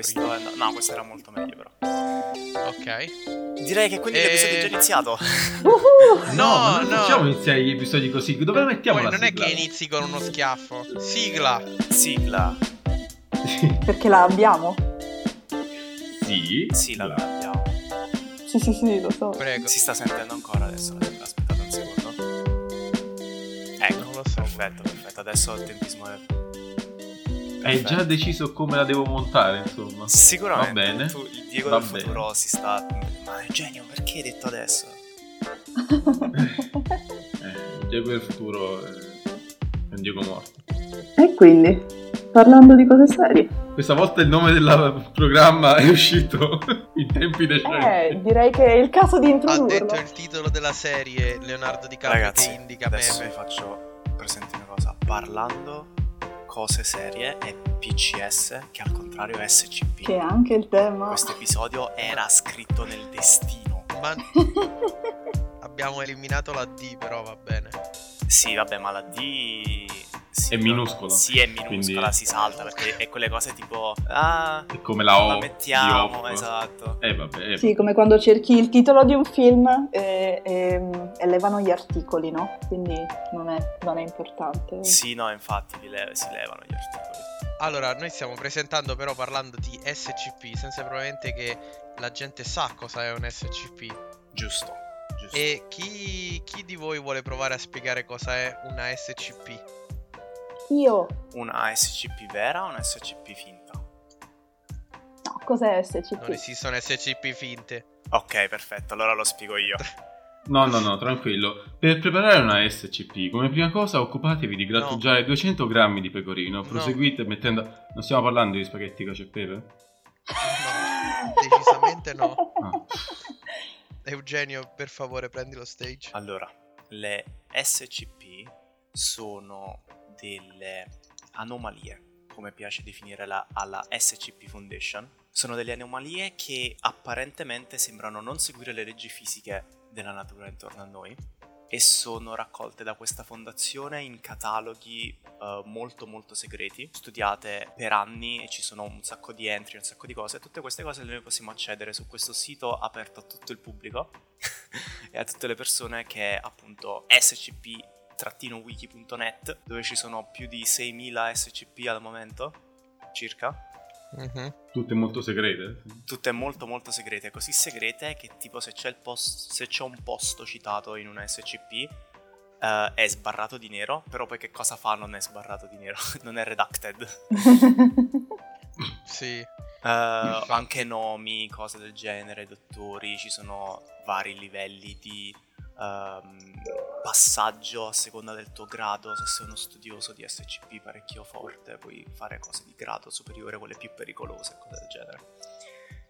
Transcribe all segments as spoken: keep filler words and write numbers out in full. questo è... No, questo era molto meglio però. Ok. Direi che quindi e... l'episodio è già iniziato. Uh-huh. No, no, non facciamo iniziare gli episodi così. Dove la mettiamo? Poi la non sigla? È che inizi con uno schiaffo. Sigla. Sigla. Perché la abbiamo? Sì. Sì, la, la abbiamo. Sì, sì, sì, lo so. Prego. Si sta sentendo ancora adesso. Aspettate un secondo. Ecco, non lo so. Perfetto, perfetto. Adesso il tempismo è... Hai già deciso come la devo montare, insomma. Sicuramente. Va bene. Tu, il Diego Va del bene. Futuro si sta... Ma Eugenio, perché hai detto adesso? eh, il Diego del futuro è un Diego morto. E quindi, parlando di cose serie. Questa volta il nome del programma è uscito in tempi decenti. Eh, direi che è il caso di introdurlo. Ha detto il titolo della serie, Leonardo DiCaprio. Ragazzi, che indica adesso vi faccio presente una cosa. Parlando... cose serie e P C S, che al contrario è S C P, che è anche il tema. Questo episodio era scritto nel destino, ma abbiamo eliminato la D, però va bene. Sì, vabbè, ma la D sì, è minuscola. Sì, è minuscola, quindi... si salta perché è quelle cose tipo ah, è come la O, la mettiamo, esatto. Eh, vabbè. Sì, come quando cerchi il titolo di un film e, e, e levano gli articoli, no? Quindi non è, non è importante. Sì, no, infatti le, si levano gli articoli. Allora, noi stiamo presentando però parlando di S C P, senza probabilmente che la gente sa cosa è un S C P. Giusto. Giusto. E chi, chi di voi vuole provare a spiegare cosa è una S C P? Io. Una S C P vera o una S C P finta? No, cos'è S C P? Non esistono S C P finte. Ok, perfetto, allora lo spiego io. No, no, no, tranquillo. Per preparare una S C P, come prima cosa occupatevi di grattugiare no. duecento grammi di pecorino. Proseguite no. mettendo... Non stiamo parlando di spaghetti cacio e pepe? No, decisamente no. Ah. Eugenio, per favore, prendi lo stage. Allora, le S C P sono delle anomalie, come piace definire la, alla S C P Foundation. Sono delle anomalie che apparentemente sembrano non seguire le leggi fisiche della natura intorno a noi e sono raccolte da questa fondazione in cataloghi eh, molto molto segreti, studiate per anni e ci sono un sacco di entry, un sacco di cose, e tutte queste cose noi possiamo accedere su questo sito aperto a tutto il pubblico e a tutte le persone, che è appunto S C P wiki punto net, dove ci sono più di seimila S C P al momento, circa. Mm-hmm. Tutte molto segrete? Tutte molto molto segrete, così segrete che tipo se c'è, il post, se c'è un posto citato in una S C P uh, è sbarrato di nero, però poi che cosa fa non è sbarrato di nero, non è redacted. Sì. Uh, anche nomi, cose del genere, dottori, ci sono vari livelli di um, passaggio a seconda del tuo grado. Se sei uno studioso di S C P parecchio forte puoi fare cose di grado superiore, quelle più pericolose, cose del genere.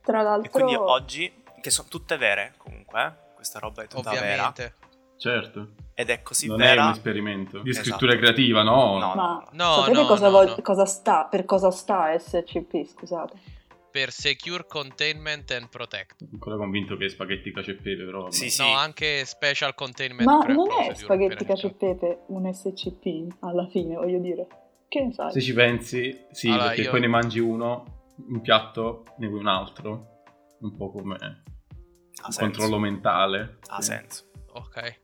Tra l'altro, e quindi oggi, che sono tutte vere comunque, eh? Questa roba è tutta ovviamente vera. Certo. Ed è così non vera. Non è un esperimento di scrittura esatto. creativa, no? No, no, no. Sapete no, cosa, no, vog- no. cosa sta, per cosa sta S C P, scusate? Per Secure Containment and Protect. Ancora convinto che è spaghetti cacio e pepe, però sì, sì. No, anche Special Containment. Ma non è spaghetti cacio e pepe un S C P alla fine, voglio dire. Che ne sai? Se ci pensi, sì, allora, perché io... poi ne mangi uno, un piatto, ne vuoi un altro. Un po' come ha un senso. Controllo mentale. Ha sì. senso. Ok.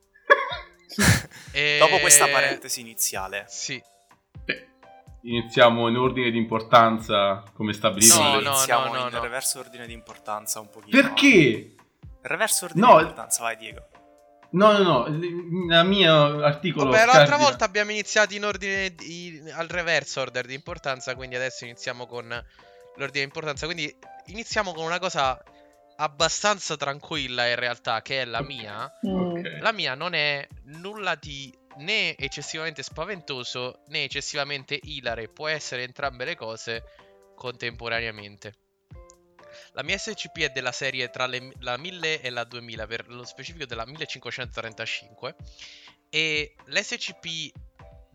e... Dopo questa parentesi iniziale. Sì. Beh, iniziamo in ordine di importanza, come stabilito. No, no, iniziamo no, no, in no. reverso ordine di importanza un pochino. Perché? Reverso ordine no. di importanza, vai Diego. No, no, no, il mio articolo... Vabbè, l'altra cardina... volta abbiamo iniziato in ordine di... al reverso ordine di importanza, quindi adesso iniziamo con l'ordine di importanza. Quindi iniziamo con una cosa abbastanza tranquilla in realtà, che è la mia. Okay. La mia non è nulla di... né eccessivamente spaventoso né eccessivamente ilare, può essere entrambe le cose contemporaneamente. La mia S C P è della serie tra le, la mille e la duemila, per lo specifico della millecinquecentotrentacinque, e l'S C P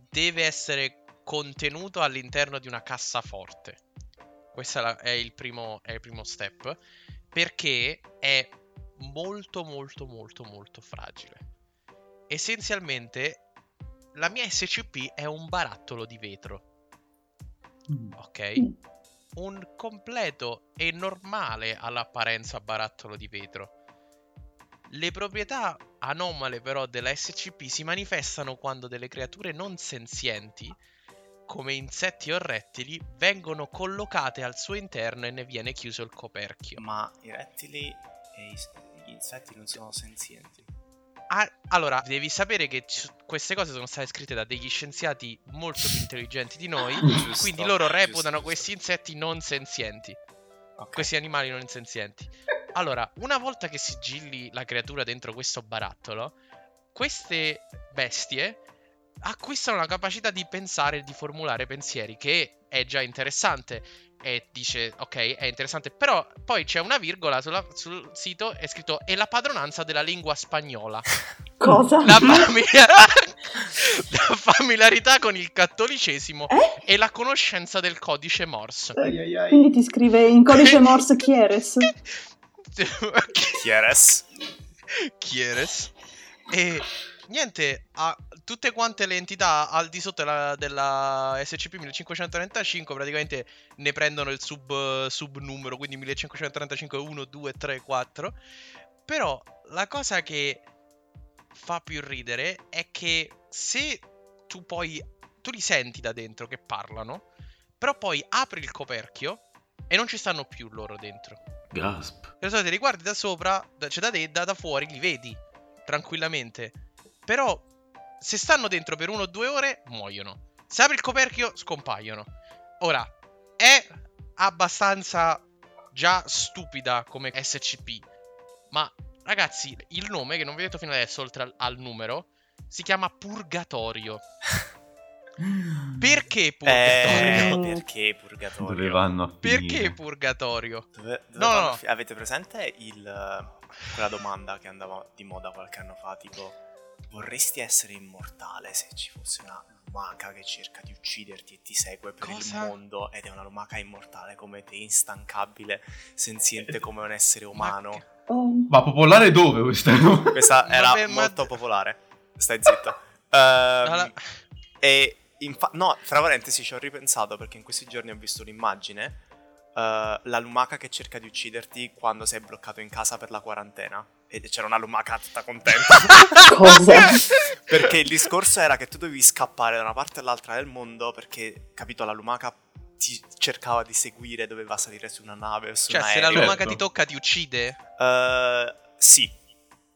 deve essere contenuto all'interno di una cassaforte. Questo è, è il primo step, perché è molto molto molto molto fragile. Essenzialmente la mia S C P è un barattolo di vetro. Ok? un completo e normale all'apparenza barattolo di vetro. Le proprietà anomale però della S C P si manifestano quando delle creature non senzienti, come insetti o rettili, vengono collocate al suo interno e ne viene chiuso il coperchio. Ma i rettili e gli insetti non sono senzienti? Ah, allora, devi sapere che c- queste cose sono state scritte da degli scienziati molto più intelligenti di noi, giusto, quindi loro reputano giusto. questi insetti non senzienti, okay. Questi animali non senzienti. Allora, una volta che sigilli la creatura dentro questo barattolo, queste bestie acquistano la capacità di pensare e di formulare pensieri, che è già interessante. E dice, ok, è interessante, però poi c'è una virgola sulla, sul sito, è scritto, è la padronanza della lingua spagnola. Cosa? La, familiar- la familiarità con il cattolicesimo eh? e la conoscenza del codice Morse. Ai ai ai. Quindi ti scrive in codice Morse Chieres. Chieres. Chieres. E niente, a tutte quante le entità al di sotto della, della S C P millecinquecentotrentacinque praticamente ne prendono il sub, sub numero, quindi millecinquecentotrentacinque uno, due, tre, quattro. Però la cosa che fa più ridere è che se tu poi, tu li senti da dentro che parlano, però poi apri il coperchio e non ci stanno più loro dentro. Gasp. E lo so, te li guardi da sopra, cioè da, te, da, da fuori, li vedi tranquillamente. Però se stanno dentro per uno o due ore, muoiono. Se apri il coperchio, scompaiono. Ora, è abbastanza già stupida come S C P. Ma, ragazzi, il nome, che non vi ho detto fino adesso, oltre al, al numero, si chiama Purgatorio. Perché Purgatorio? Eh, perché Purgatorio? Dove vanno a finire? Perché Purgatorio? Dove, dove no, no. Fi- avete presente il... quella domanda che andava di moda qualche anno fa, tipo... vorresti essere immortale se ci fosse una lumaca che cerca di ucciderti e ti segue per Cosa? il mondo ed è una lumaca immortale come te, instancabile, senziente come un essere umano. Ma, oh. ma popolare dove questa? Questa era Vabbè, molto ma... popolare. Stai zitto. uh, la... E infa- no, tra parentesi ci ho ripensato perché in questi giorni ho visto un'immagine, uh, la lumaca che cerca di ucciderti quando sei bloccato in casa per la quarantena. E c'era una lumaca tutta contenta. Cosa? Perché il discorso era che tu dovevi scappare da una parte all'altra del mondo perché, capito, la lumaca ti cercava di seguire, doveva salire su una nave o su cioè, un aereo. Cioè, se la lumaca ti tocca ti uccide? Uh, sì.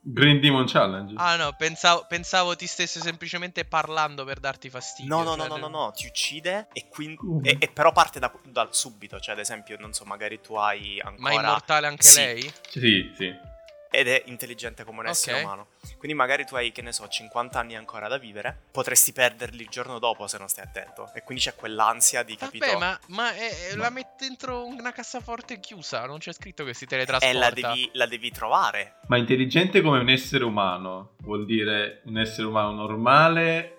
Green Demon Challenge. Ah no, pensavo, pensavo ti stesse semplicemente parlando per darti fastidio. No, no, cioè... no, no, no, no, ti uccide e, quindi, uh. e, e però parte da, da subito. Cioè, ad esempio, non so, magari tu hai ancora... Ma è immortale anche sì. lei? Sì, sì. Ed è intelligente come un essere okay. umano. Quindi magari tu hai, che ne so, cinquanta anni ancora da vivere. Potresti perderli il giorno dopo se non stai attento. E quindi c'è quell'ansia di, capito? Vabbè, ma, ma, è, ma... la metti dentro una cassaforte chiusa. Non c'è scritto che si teletrasporta. E la devi, la devi trovare. Ma intelligente come un essere umano vuol dire un essere umano normale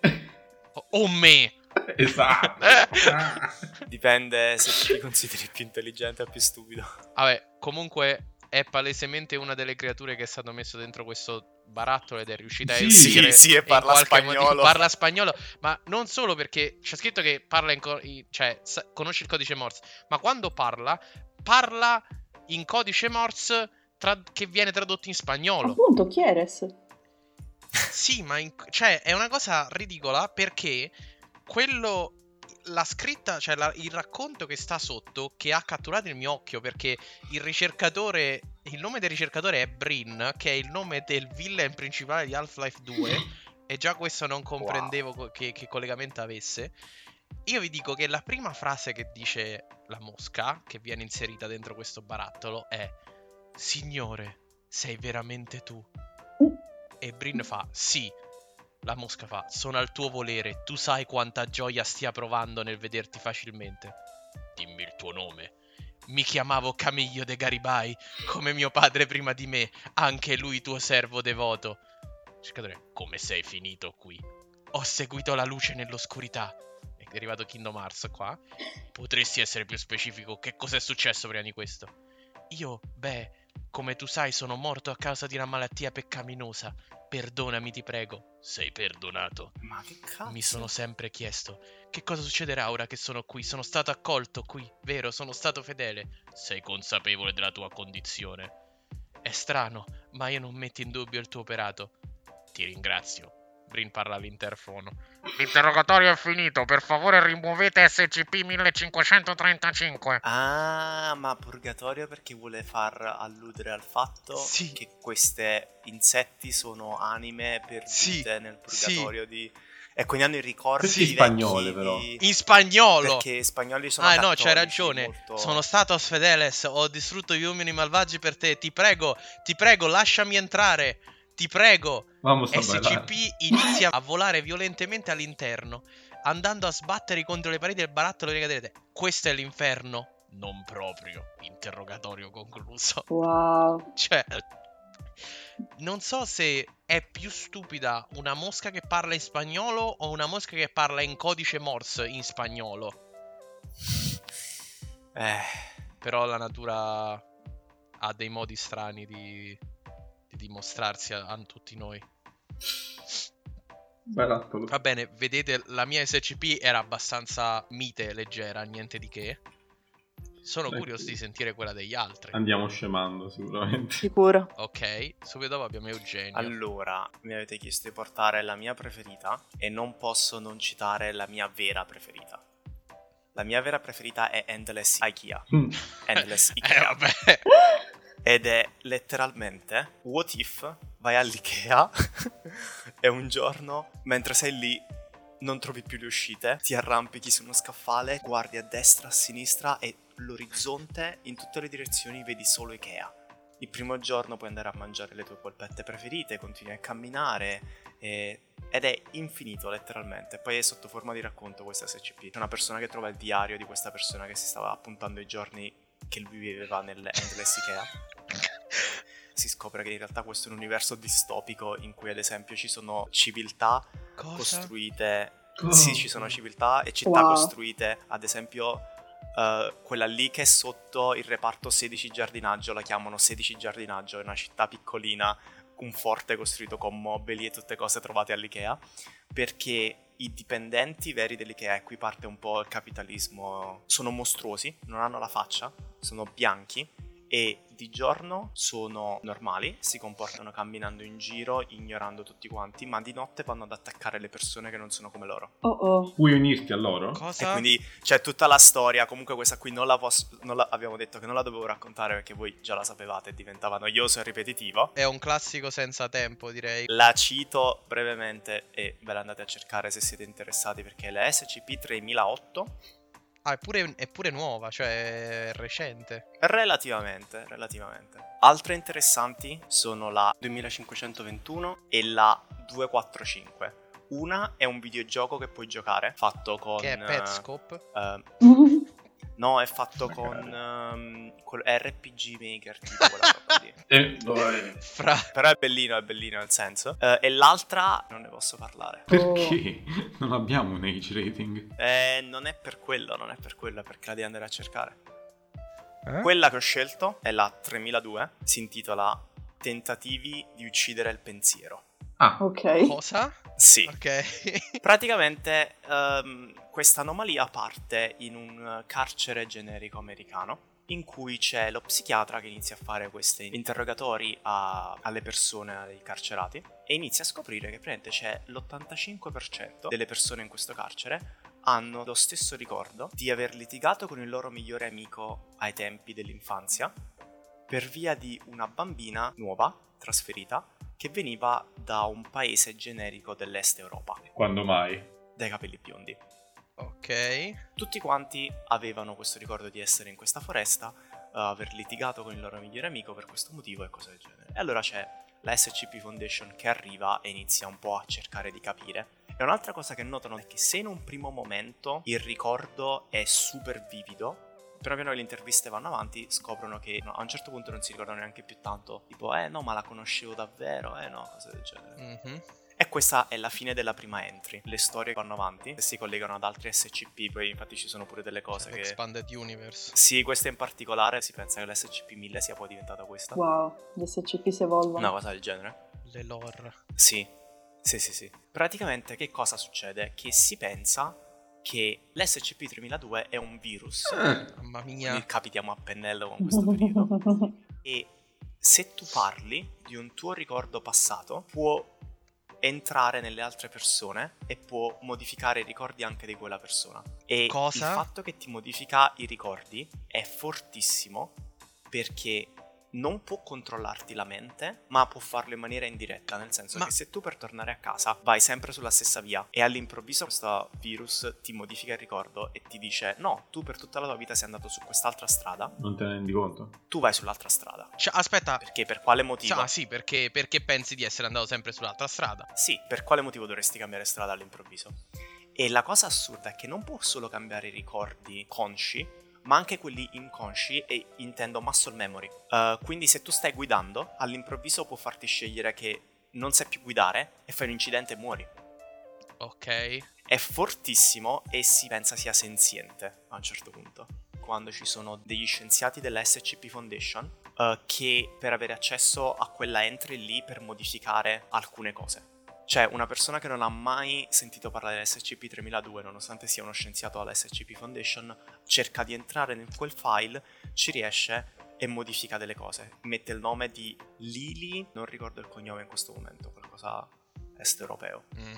o, o me. Esatto. Dipende se ti consideri più intelligente o più stupido. Vabbè, comunque... è palesemente una delle creature che è stato messo dentro questo barattolo ed è riuscita a uscire. Sì, sì, e parla spagnolo. Modo, parla spagnolo, ma non solo perché c'è scritto che parla in co- cioè sa- conosce il codice Morse, ma quando parla parla in codice Morse tra- che viene tradotto in spagnolo. Appunto, Chieres. Sì, ma in- cioè è una cosa ridicola perché quello la scritta, cioè la, il racconto che sta sotto, che ha catturato il mio occhio perché il ricercatore, il nome del ricercatore è Bryn, che è il nome del villain principale di Half-Life due, e già questo non comprendevo wow. che, che collegamento avesse. Io vi dico che la prima frase che dice la mosca, che viene inserita dentro questo barattolo, è: signore, sei veramente tu? E Bryn fa sì. La mosca fa: sono al tuo volere, tu sai quanta gioia stia provando nel vederti facilmente. Dimmi il tuo nome. Mi chiamavo Camillo de Garibai, come mio padre prima di me, anche lui tuo servo devoto. Cercatore: come sei finito qui? Ho seguito la luce nell'oscurità. È arrivato Kingdom Hearts qua. Potresti essere più specifico? Che cos'è successo prima di questo? Io, beh... Come tu sai, sono morto a causa di una malattia peccaminosa. Perdonami, ti prego. Sei perdonato. Ma che cazzo? Mi sono sempre chiesto, che cosa succederà ora che sono qui? Sono stato accolto qui, vero? Sono stato fedele. Sei consapevole della tua condizione. È strano, ma io non metto in dubbio il tuo operato. Ti ringrazio. Brin parla all'interfono. L'interrogatorio è finito. Per favore rimuovete S C P millecinquecentotrentacinque. Ah, ma Purgatorio perché vuole far alludere al fatto sì. che questi insetti sono anime perdute sì. nel Purgatorio sì. di... E quindi hanno i ricordi sì, spagnoli però. In spagnolo! Perché spagnoli sono Ah no, c'hai ragione. Molto... Sono stato sfedeles. Ho distrutto gli uomini malvagi per te. Ti prego, ti prego, lasciami entrare. Ti prego. Vamos a S C P bailare. Inizia a volare violentemente all'interno, andando a sbattere contro le pareti del barattolo di cadere. Questo è l'inferno. Non proprio. Interrogatorio concluso. Wow. Cioè, non so se è più stupida una mosca che parla in spagnolo o una mosca che parla in codice Morse in spagnolo. Eh, però la natura ha dei modi strani di... di mostrarsi a, a tutti noi. Barattolo. Va bene, vedete, la mia S C P era abbastanza mite, leggera, niente di che. Sono Beh, curioso sì. di sentire quella degli altri. Andiamo scemando sicuramente. Sicuro. Ok, subito dopo abbiamo Eugenio. Allora, mi avete chiesto di portare la mia preferita e non posso non citare la mia vera preferita. La mia vera preferita è Endless IKEA. Mm. Endless IKEA. Eh, vabbè. Ed è letteralmente what if vai all'IKEA e un giorno mentre sei lì non trovi più le uscite, ti arrampichi su uno scaffale, guardi a destra, a sinistra e l'orizzonte in tutte le direzioni vedi solo IKEA. Il primo giorno puoi andare a mangiare le tue polpette preferite, continui a camminare e... ed è infinito letteralmente. Poi è sotto forma di racconto questa S C P. C'è una persona che trova il diario di questa persona che si stava appuntando i giorni che lui viveva nell'Endless IKEA. Si scopre che in realtà questo è un universo distopico in cui ad esempio ci sono civiltà Cosa? costruite oh. Sì, ci sono civiltà e città wow. costruite. Ad esempio uh, quella lì che è sotto il reparto sedici giardinaggio, la chiamano sedici giardinaggio. È una città piccolina, un forte costruito con mobili e tutte cose trovate all'IKEA, perché i dipendenti veri dell'IKEA, e qui parte un po' il capitalismo, sono mostruosi, non hanno la faccia, sono bianchi e di giorno sono normali, si comportano camminando in giro, ignorando tutti quanti, ma di notte vanno ad attaccare le persone che non sono come loro. Oh oh. Puoi unirti a loro? Cosa? E quindi c'è tutta la storia, comunque questa qui non la posso, non la, abbiamo detto che non la dovevo raccontare perché voi già la sapevate e diventava noioso e ripetitivo. È un classico senza tempo, direi. La cito brevemente e ve la andate a cercare se siete interessati, perché è la S C P tremila otto. Ah, è pure, è pure nuova, cioè è recente. Relativamente, relativamente. Altre interessanti sono la duemilacinquecentoventuno e la duecentoquarantacinque. Una è un videogioco che puoi giocare, fatto con... Che è Petscope? Uh, no, è fatto con... Um, con R P G Maker, tipo quella roba lì. Eh, Fra... Però è bellino, è bellino nel senso. Uh, e l'altra non ne posso parlare. Perché? Oh. Non abbiamo un age rating. Eh, non è per quello, non è per quello, perché la devi andare a cercare. Eh? Quella che ho scelto è la tremila due, si intitola Tentativi di uccidere il pensiero. Ah, ok. Cosa? Sì. Ok. Praticamente um, questa anomalia parte in un carcere generico americano, in cui c'è lo psichiatra che inizia a fare questi interrogatori a, alle persone, ai carcerati, e inizia a scoprire che praticamente c'è l'ottantacinque per cento delle persone in questo carcere hanno lo stesso ricordo di aver litigato con il loro migliore amico ai tempi dell'infanzia per via di una bambina nuova, trasferita, che veniva da un paese generico dell'est Europa. Quando mai? Dai capelli biondi. Ok. Tutti quanti avevano questo ricordo di essere in questa foresta, uh, aver litigato con il loro migliore amico per questo motivo e cose del genere. E allora c'è la S C P Foundation che arriva e inizia un po' a cercare di capire. E un'altra cosa che notano è che se in un primo momento il ricordo è super vivido, però piano le interviste vanno avanti, scoprono che no, a un certo punto non si ricordano neanche più tanto. Tipo, eh no, ma la conoscevo davvero, eh no, cose del genere. Mm-hmm. E questa è la fine della prima entry. Le storie vanno avanti e si collegano ad altri S C P, poi infatti ci sono pure delle cose che... Expanded Universe. Sì, questa in particolare, si pensa che l'S C P mille sia poi diventata questa. Wow, gli S C P si evolvono. Una cosa del genere. Le lore. Sì, sì, sì, sì. Praticamente che cosa succede? Che si pensa che l'S C P tremila due è un virus. Ah, mamma mia. Quindi capitiamo a pennello con questo periodo. E se tu parli di un tuo ricordo passato, può... entrare nelle altre persone e può modificare i ricordi anche di quella persona. E cosa? Il fatto che ti modifica i ricordi è fortissimo perché non può controllarti la mente, ma può farlo in maniera indiretta, nel senso ma... che se tu per tornare a casa vai sempre sulla stessa via e all'improvviso questo virus ti modifica il ricordo e ti dice no, tu per tutta la tua vita sei andato su quest'altra strada, non te ne rendi conto, tu vai sull'altra strada. Cioè, aspetta, perché per quale motivo? Ah sì, perché, perché pensi di essere andato sempre sull'altra strada? Sì, per quale motivo dovresti cambiare strada all'improvviso? E la cosa assurda è che non può solo cambiare i ricordi consci, ma anche quelli inconsci, e intendo muscle memory. Uh, quindi se tu stai guidando, all'improvviso può farti scegliere che non sai più guidare e fai un incidente e muori. Ok. È fortissimo e si pensa sia senziente a un certo punto. Quando ci sono degli scienziati della S C P Foundation uh, che per avere accesso a quella entry lì per modificare alcune cose. C'è una persona che non ha mai sentito parlare dell'S C P tremila due, nonostante sia uno scienziato alla S C P Foundation, cerca di entrare in quel file, ci riesce e modifica delle cose. Mette il nome di Lili, non ricordo il cognome in questo momento, qualcosa est-europeo. Mm.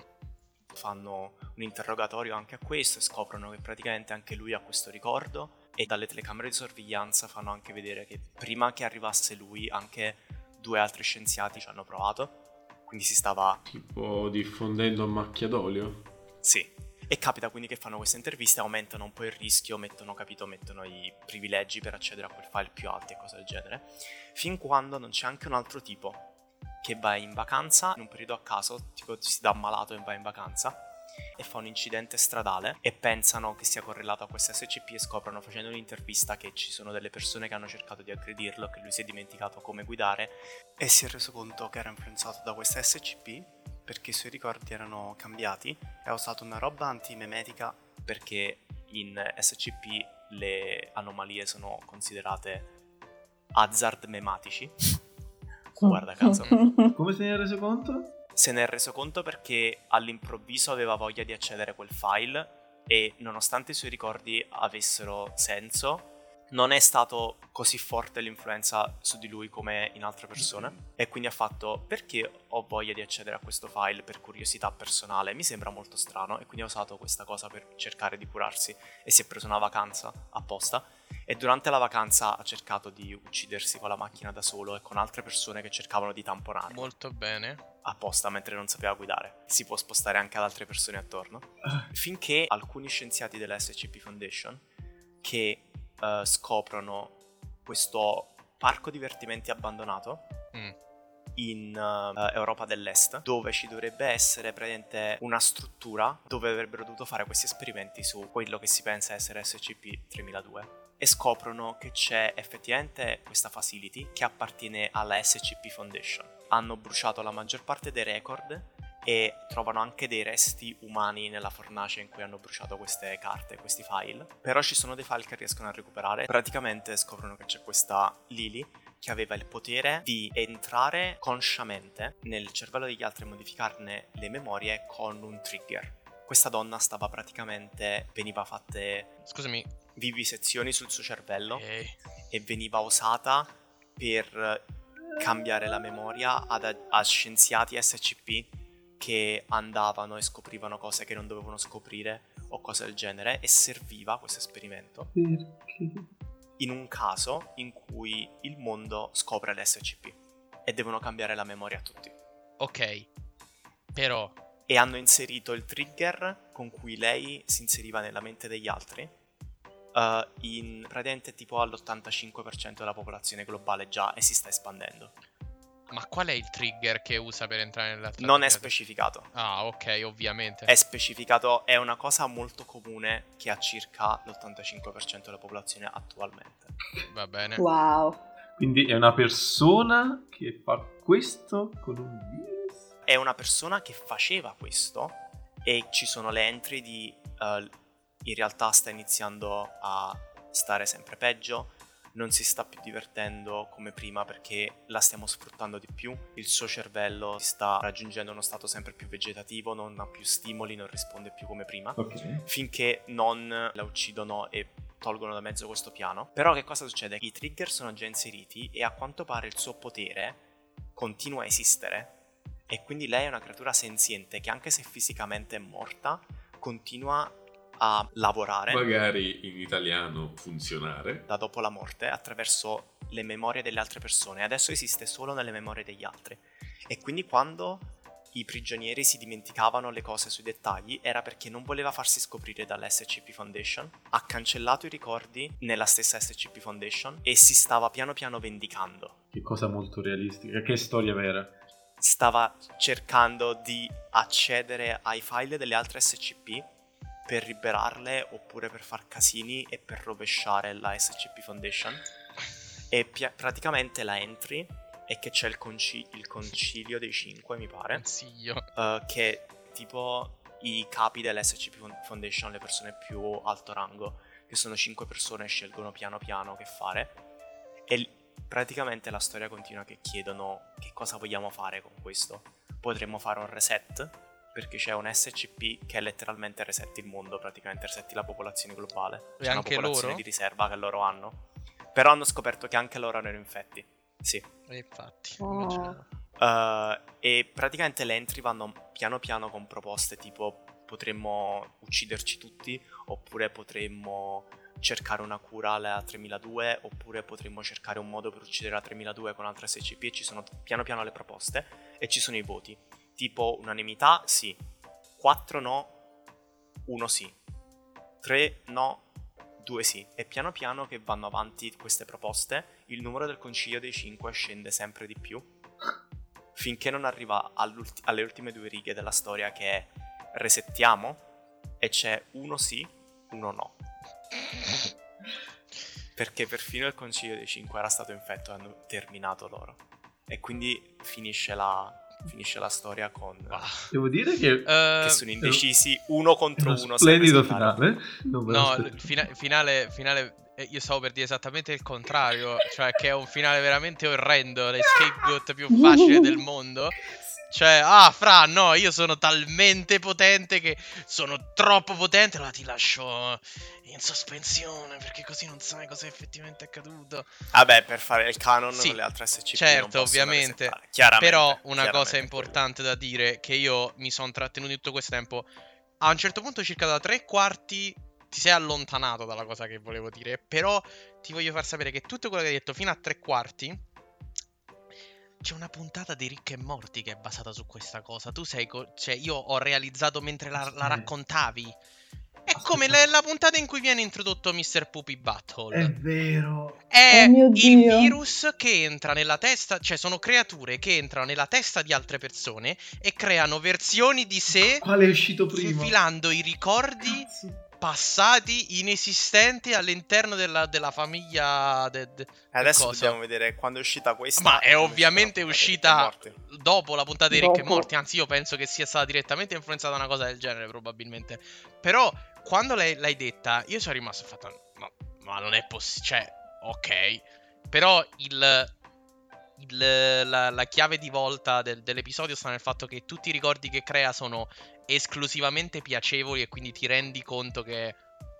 Fanno un interrogatorio anche a questo e scoprono che praticamente anche lui ha questo ricordo, e dalle telecamere di sorveglianza fanno anche vedere che prima che arrivasse lui anche due altri scienziati ci hanno provato. Quindi si stava... tipo diffondendo a macchia d'olio. Sì. E capita quindi che fanno queste interviste, aumentano un po' il rischio, mettono, capito, mettono i privilegi per accedere a quel file più alti e cose del genere. Fin quando non c'è anche un altro tipo che va in vacanza, in un periodo a caso, tipo si dà malato e va in vacanza, e fa un incidente stradale e pensano che sia correlato a questa S C P e scoprono facendo un'intervista che ci sono delle persone che hanno cercato di aggredirlo, che lui si è dimenticato come guidare e si è reso conto che era influenzato da questa S C P perché i suoi ricordi erano cambiati e ha usato una roba antimemetica, perché in S C P le anomalie sono considerate hazard mematici. Guarda caso. Come se ne è reso conto? Se ne è reso conto perché all'improvviso aveva voglia di accedere a quel file e nonostante i suoi ricordi avessero senso, non è stato così forte l'influenza su di lui come in altre persone, e quindi ha fatto perché ho voglia di accedere a questo file per curiosità personale, mi sembra molto strano, e quindi ha usato questa cosa per cercare di curarsi e si è preso una vacanza apposta. E durante la vacanza ha cercato di uccidersi con la macchina da solo e con altre persone che cercavano di tamponarlo. Molto bene. Apposta, mentre non sapeva guidare. Si può spostare anche ad altre persone attorno. Finché alcuni scienziati della S C P Foundation che uh, scoprono questo parco divertimenti abbandonato mm. in uh, Europa dell'Est, dove ci dovrebbe essere praticamente una struttura dove avrebbero dovuto fare questi esperimenti su quello che si pensa essere S C P tremila due. E scoprono che c'è effettivamente questa facility che appartiene alla S C P Foundation. Hanno bruciato la maggior parte dei record e trovano anche dei resti umani nella fornace in cui hanno bruciato queste carte, questi file. Però ci sono dei file che riescono a recuperare. Praticamente scoprono che c'è questa Lily che aveva il potere di entrare consciamente nel cervello degli altri e modificarne le memorie con un trigger. Questa donna stava praticamente... veniva fatte... Scusami... vivisezioni sul suo cervello okay. e veniva usata per cambiare la memoria ad a, a scienziati S C P che andavano e scoprivano cose che non dovevano scoprire o cose del genere, e serviva questo esperimento perché? In un caso in cui il mondo scopre l'S C P e devono cambiare la memoria a tutti. Ok, però... E hanno inserito il trigger con cui lei si inseriva nella mente degli altri. Uh, in praticamente tipo all'ottantacinque per cento della popolazione globale già, e si sta espandendo. Ma qual è il trigger che usa per entrare nella... Non è specificato. Ah, ok, ovviamente. È specificato, è una cosa molto comune che ha circa l'ottantacinque per cento della popolazione attualmente. Va bene. Wow. Quindi è una persona che fa questo con un virus? è una persona che faceva questo e ci sono le entry di uh, in realtà sta iniziando a stare sempre peggio, non si sta più divertendo come prima perché la stiamo sfruttando di più, il suo cervello sta raggiungendo uno stato sempre più vegetativo, non ha più stimoli, non risponde più come prima, okay. Finché non la uccidono e tolgono da mezzo questo piano. Però che cosa succede? I trigger sono già inseriti e a quanto pare il suo potere continua a esistere e quindi lei è una creatura senziente che anche se fisicamente è morta continua a lavorare, magari in italiano funzionare, da dopo la morte attraverso le memorie delle altre persone. Adesso esiste solo nelle memorie degli altri e quindi quando i prigionieri si dimenticavano le cose sui dettagli era perché non voleva farsi scoprire dalla S C P Foundation, ha cancellato i ricordi nella stessa S C P Foundation e si stava piano piano vendicando. Che cosa molto realistica, che storia vera. Stava cercando di accedere ai file delle altre S C P per liberarle oppure per far casini e per rovesciare la S C P Foundation. E pi- praticamente la entry è che c'è il, conci- il Concilio dei Cinque, mi pare. Consiglio. Uh, che tipo i capi dell'S C P Foundation, le persone più alto rango, che sono cinque persone, scelgono piano piano che fare. E l- praticamente la storia continua che chiedono che cosa vogliamo fare con questo. Potremmo fare un reset, perché c'è un S C P che letteralmente resetti il mondo, praticamente resetti la popolazione globale. C'è e anche una popolazione loro? Di riserva che loro hanno. Però hanno scoperto che anche loro erano infetti. Sì. E infatti. Oh. Uh, e praticamente le entry vanno piano piano con proposte tipo potremmo ucciderci tutti, oppure potremmo cercare una cura alla tremiladue, oppure potremmo cercare un modo per uccidere la tremiladue con altre S C P. E ci sono piano piano le proposte e ci sono i voti. Tipo unanimità, sì. quattro no, uno sì. tre no, due sì. E piano piano che vanno avanti queste proposte, il numero del Concilio dei cinque scende sempre di più, finché non arriva alle ultime due righe della storia che è resettiamo e c'è uno sì, uno no. Perché perfino il Concilio dei cinque era stato infetto e hanno terminato loro. E quindi finisce la... Finisce la storia con... Ah. Devo dire che... Uh, che sono indecisi uno contro uno. uno splendido finale. Non no, il fina- finale... finale eh, io stavo per dire esattamente il contrario. Cioè che è un finale veramente orrendo. L'escape più facile del mondo. Cioè, ah, fra, no, io sono talmente potente che... Sono troppo potente. Allora ti lascio in sospensione perché così non sai cosa è effettivamente accaduto. Vabbè, per fare il canon sì, le altre S C P certo, non ovviamente chiaramente. Però una cosa importante da dire che io mi sono trattenuto tutto questo tempo. A un certo punto circa da tre quarti ti sei allontanato dalla cosa che volevo dire. Però ti voglio far sapere che tutto quello che hai detto fino a tre quarti, c'è una puntata di Rick e Morty che è basata su questa cosa. Tu sei co- cioè io ho realizzato mentre la, la raccontavi. È come la, la puntata in cui viene introdotto mister Poopy Butthole. È vero. È oh mio Dio. Il virus che entra nella testa, cioè sono creature che entrano nella testa di altre persone e creano versioni di sé. Quale è uscito prima? Infilando i ricordi Cazzo. passati inesistenti all'interno della, della famiglia. De, de, Adesso dobbiamo vedere quando è uscita questa. Ma è ovviamente uscita dopo la puntata di Rick e Morty. Anzi, io penso che sia stata direttamente influenzata da una cosa del genere, probabilmente. Però quando lei, l'hai detta, io sono rimasto fatto, ma, ma non è possibile, cioè, ok, però il, il la, la chiave di volta del, dell'episodio sta nel fatto che tutti i ricordi che crea sono esclusivamente piacevoli e quindi ti rendi conto che è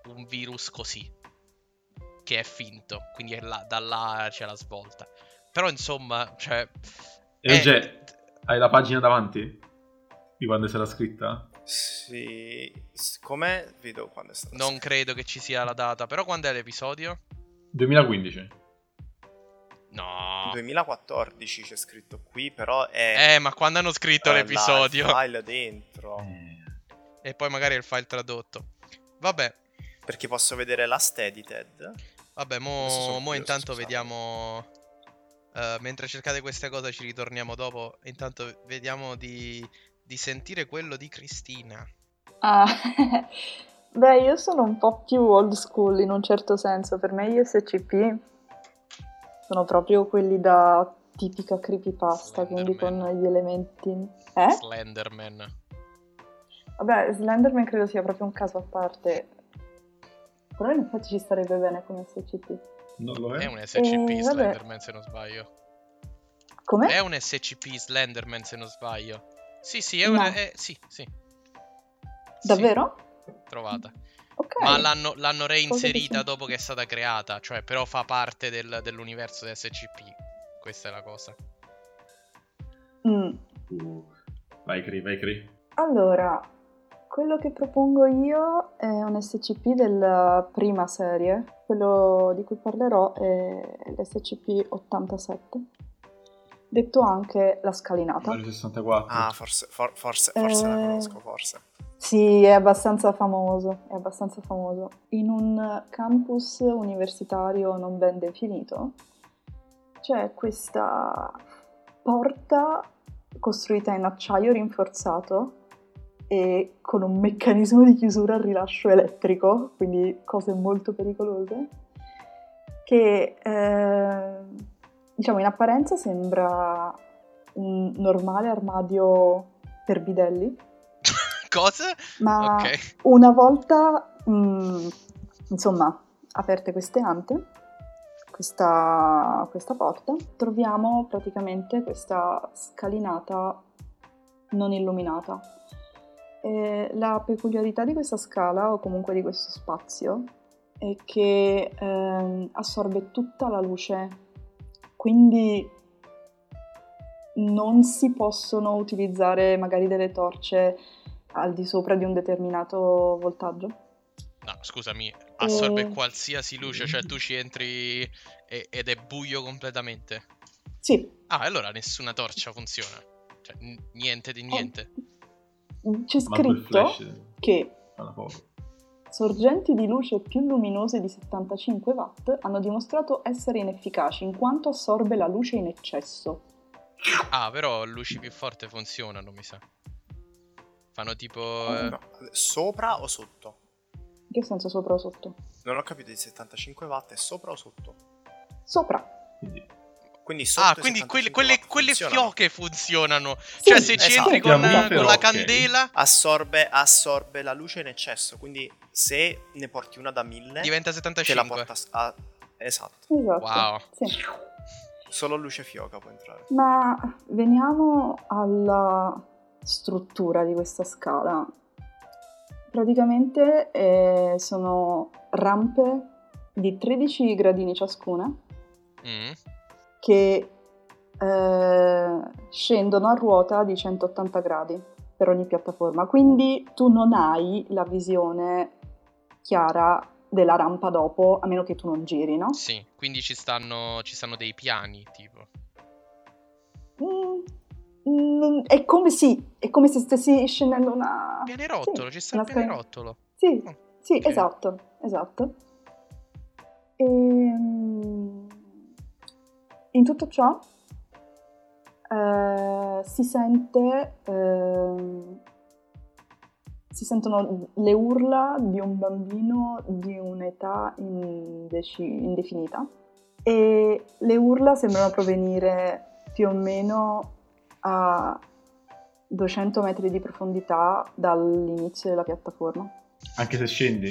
un virus così, che è finto, quindi è là, da là c'è la svolta. Però insomma, cioè... Euge, è... hai la pagina davanti? Di quando sarà scritta? Sì, come vedo quando è stato. Non scritta. Credo che ci sia la data, però quando è l'episodio? duemilaquindici. No. duemilaquattordici c'è scritto qui, però è Eh, ma quando hanno scritto eh, l'episodio? Il file dentro. Eh. E poi magari il file tradotto. Vabbè, perché posso vedere la edited. Vabbè, mo, mo intanto scusate. Vediamo uh, mentre cercate queste cose ci ritorniamo dopo. Intanto vediamo di di sentire quello di Cristina. Ah, beh, io sono un po' più old school in un certo senso. Per me gli S C P sono proprio quelli da tipica creepypasta, Slenderman. Quindi con gli elementi... Eh? Slenderman. Vabbè, Slenderman credo sia proprio un caso a parte. Però infatti ci starebbe bene come S C P. Non lo è? È un S C P eh, Slenderman, vabbè. Se non sbaglio. Come? È un S C P Slenderman, se non sbaglio. Sì, sì, è no. una... È... Sì, sì. Davvero? Sì. Trovata. Okay. Ma l'hanno, l'hanno reinserita dopo che è stata creata, cioè però fa parte del, dell'universo di S C P. Questa è la cosa. Mm. Uh, vai Cri, vai Cri. Allora, quello che propongo io è un S C P della prima serie. Quello di cui parlerò è l'S C P ottantasette, detto anche La scalinata. sessantaquattro. Ah, forse, for, forse, forse eh... la conosco, forse. Sì, è abbastanza famoso, è abbastanza famoso. In un campus universitario non ben definito c'è questa porta costruita in acciaio rinforzato e con un meccanismo di chiusura al rilascio elettrico, quindi cose molto pericolose, che eh, diciamo in apparenza sembra un normale armadio per bidelli. Cosa? Ma okay. Una volta, mh, insomma, aperte queste ante, questa, questa porta, troviamo praticamente questa scalinata non illuminata. E la peculiarità di questa scala, o comunque di questo spazio, è che eh, assorbe tutta la luce, quindi non si possono utilizzare magari delle torce al di sopra di un determinato voltaggio. No, scusami, assorbe e... qualsiasi luce, cioè tu ci entri e, ed è buio completamente? Sì. Ah, allora nessuna torcia funziona? Cioè, n- niente di niente? Oh. C'è scritto che sorgenti di luce più luminose di settantacinque watt hanno dimostrato essere inefficaci in quanto assorbe la luce in eccesso. Ah, però luci più forti funzionano, mi sa. Fanno tipo... Eh... No. Sopra o sotto? In che senso sopra o sotto? Non ho capito, di settantacinque watt è sopra o sotto? Sopra. Quindi, quindi sotto. Ah, quindi quelle, quelle, quelle fioche funzionano. Sì, cioè se ci esatto. entri con, sì, con la okay. candela... Assorbe, assorbe la luce in eccesso, quindi se ne porti una da mille... Diventa settantacinque. Te la porta a... Esatto. Esatto. Wow. Sì. Solo luce fioca può entrare. Ma veniamo alla... struttura di questa scala. Praticamente eh, sono rampe di tredici gradini ciascuna mm. che eh, scendono a ruota di centottanta gradi per ogni piattaforma, quindi tu non hai la visione chiara della rampa dopo, a meno che tu non giri, no? Sì, quindi ci stanno, ci stanno dei piani, tipo. Mm. È come, sì, è come se stessi scendendo una... Pianerottolo, sì, ci sta il pianerottolo. Sì, oh, sì okay. esatto, esatto. E, in tutto ciò eh, si sente, eh, si sentono le urla di un bambino di un'età indec- indefinita e le urla sembrano provenire più o meno... a duecento metri di profondità dall'inizio della piattaforma. Anche se scendi?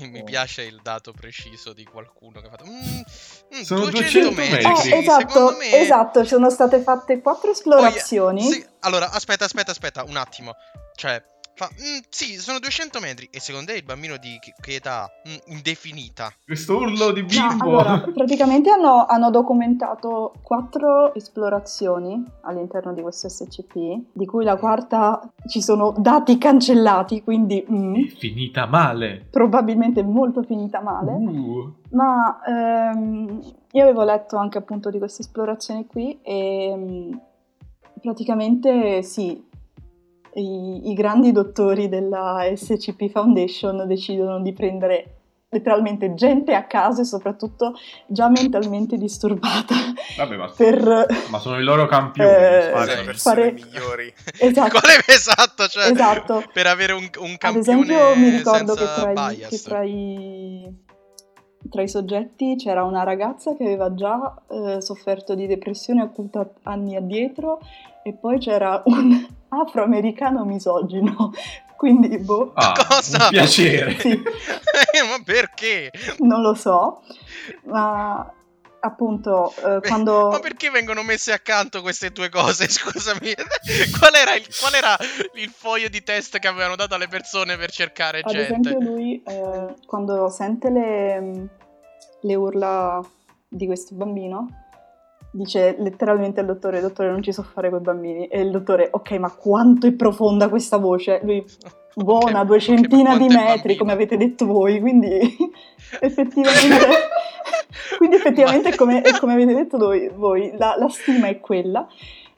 Mi, mi piace il dato preciso di qualcuno che ha fatto mm, mm, sono duecento metri. Eh, esatto, me... esatto, sono state fatte quattro esplorazioni. Oh, yeah. Sì. Allora, aspetta, aspetta, aspetta, un attimo. Cioè, fa, mm, sì, sono duecento metri. E secondo te il bambino di che, che età mm, indefinita? Questo urlo di bimbo! No, allora, praticamente hanno, hanno documentato quattro esplorazioni all'interno di questo S C P, di cui la quarta ci sono dati cancellati, quindi... Mm, finita male! Probabilmente molto finita male. Uh. Ma ehm, io avevo letto anche appunto di queste esplorazioni qui e praticamente sì... I, i grandi dottori della S C P Foundation decidono di prendere letteralmente gente a caso e soprattutto già mentalmente disturbata. Vabbè, ma, per, ma sono i loro campioni, eh, fare le persone fare... migliori. Esatto. Esatto, cioè, esatto. Per avere un, un campione senza bias. Ad esempio mi ricordo che tra i, che tra i tra i soggetti c'era una ragazza che aveva già eh, sofferto di depressione appunto anni addietro, e poi c'era un afroamericano misogino, quindi boh. Ah, cosa? Un piacere! Sì. Ma perché? Non lo so, ma... appunto eh, Beh, quando... Ma perché vengono messe accanto queste due cose? Scusami, qual era il, qual era il foglio di test che avevano dato alle persone per cercare Ad gente? Ad esempio lui eh, quando sente le, le urla di questo bambino dice letteralmente al dottore: dottore, non ci so fare quei bambini. E il dottore: ok, ma quanto è profonda questa voce? Lui: buona, okay, duecentina okay, di metri, come avete detto voi. Quindi effettivamente quindi effettivamente come, come avete detto voi, voi la, la stima è quella.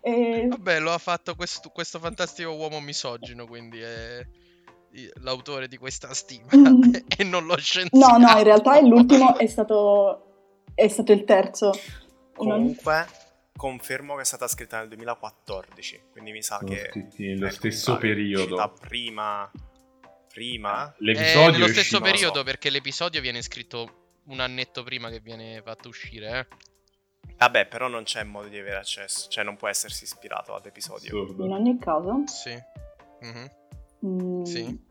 E... vabbè, lo ha fatto questo, questo fantastico uomo misogino, quindi è l'autore di questa stima mm. e non lo scienziato. No, no, in realtà è l'ultimo, è stato è stato il terzo. Comunque confermo che è stata scritta nel duemilaquattordici, quindi mi sa che nello stesso periodo prima prima l'episodio eh, nello stesso uscì, periodo so. Perché l'episodio viene scritto un annetto prima che viene fatto uscire eh. Vabbè, però non c'è modo di avere accesso, cioè non può essersi ispirato ad episodio. Assurdo. In ogni caso sì. Mm-hmm. Mm. Sì,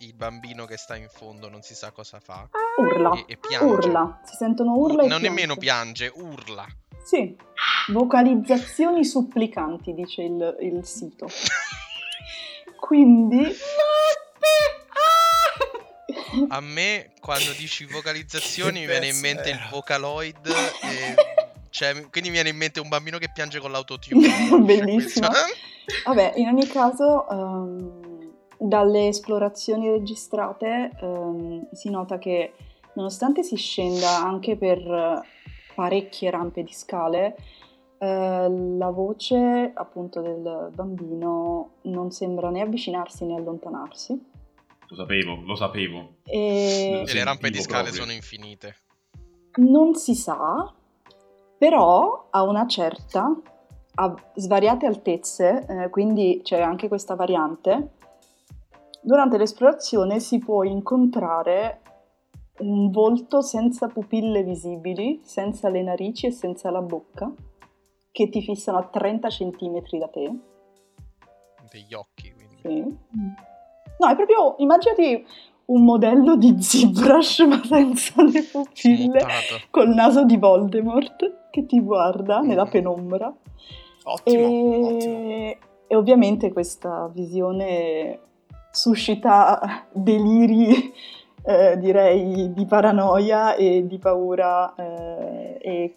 il bambino che sta in fondo non si sa cosa fa, urla e, e piange. Urla, si sentono urla, urla. E non piange. Nemmeno piange, urla. Sì, vocalizzazioni supplicanti dice il, il sito. Quindi a me quando dici vocalizzazioni mi viene in mente era. il Vocaloid e, cioè, quindi mi viene in mente un bambino che piange con l'autotune. Bellissimo. Vabbè, in ogni caso um... dalle esplorazioni registrate ehm, si nota che nonostante si scenda anche per parecchie rampe di scale, eh, la voce appunto del bambino non sembra né avvicinarsi né allontanarsi. Lo sapevo, lo sapevo. E, e le rampe di scale proprio. Sono infinite. Non si sa, però a una certa, a svariate altezze, eh, quindi c'è anche questa variante. Durante l'esplorazione si può incontrare un volto senza pupille visibili, senza le narici e senza la bocca, che ti fissano a trenta centimetri da te. Degli occhi, quindi. Sì. No, è proprio, immaginati un modello di ZBrush ma senza le pupille, col naso di Voldemort, che ti guarda nella penombra. Ottimo, e... ottimo. E ovviamente questa visione... suscita deliri, eh, direi, di paranoia e di paura eh, e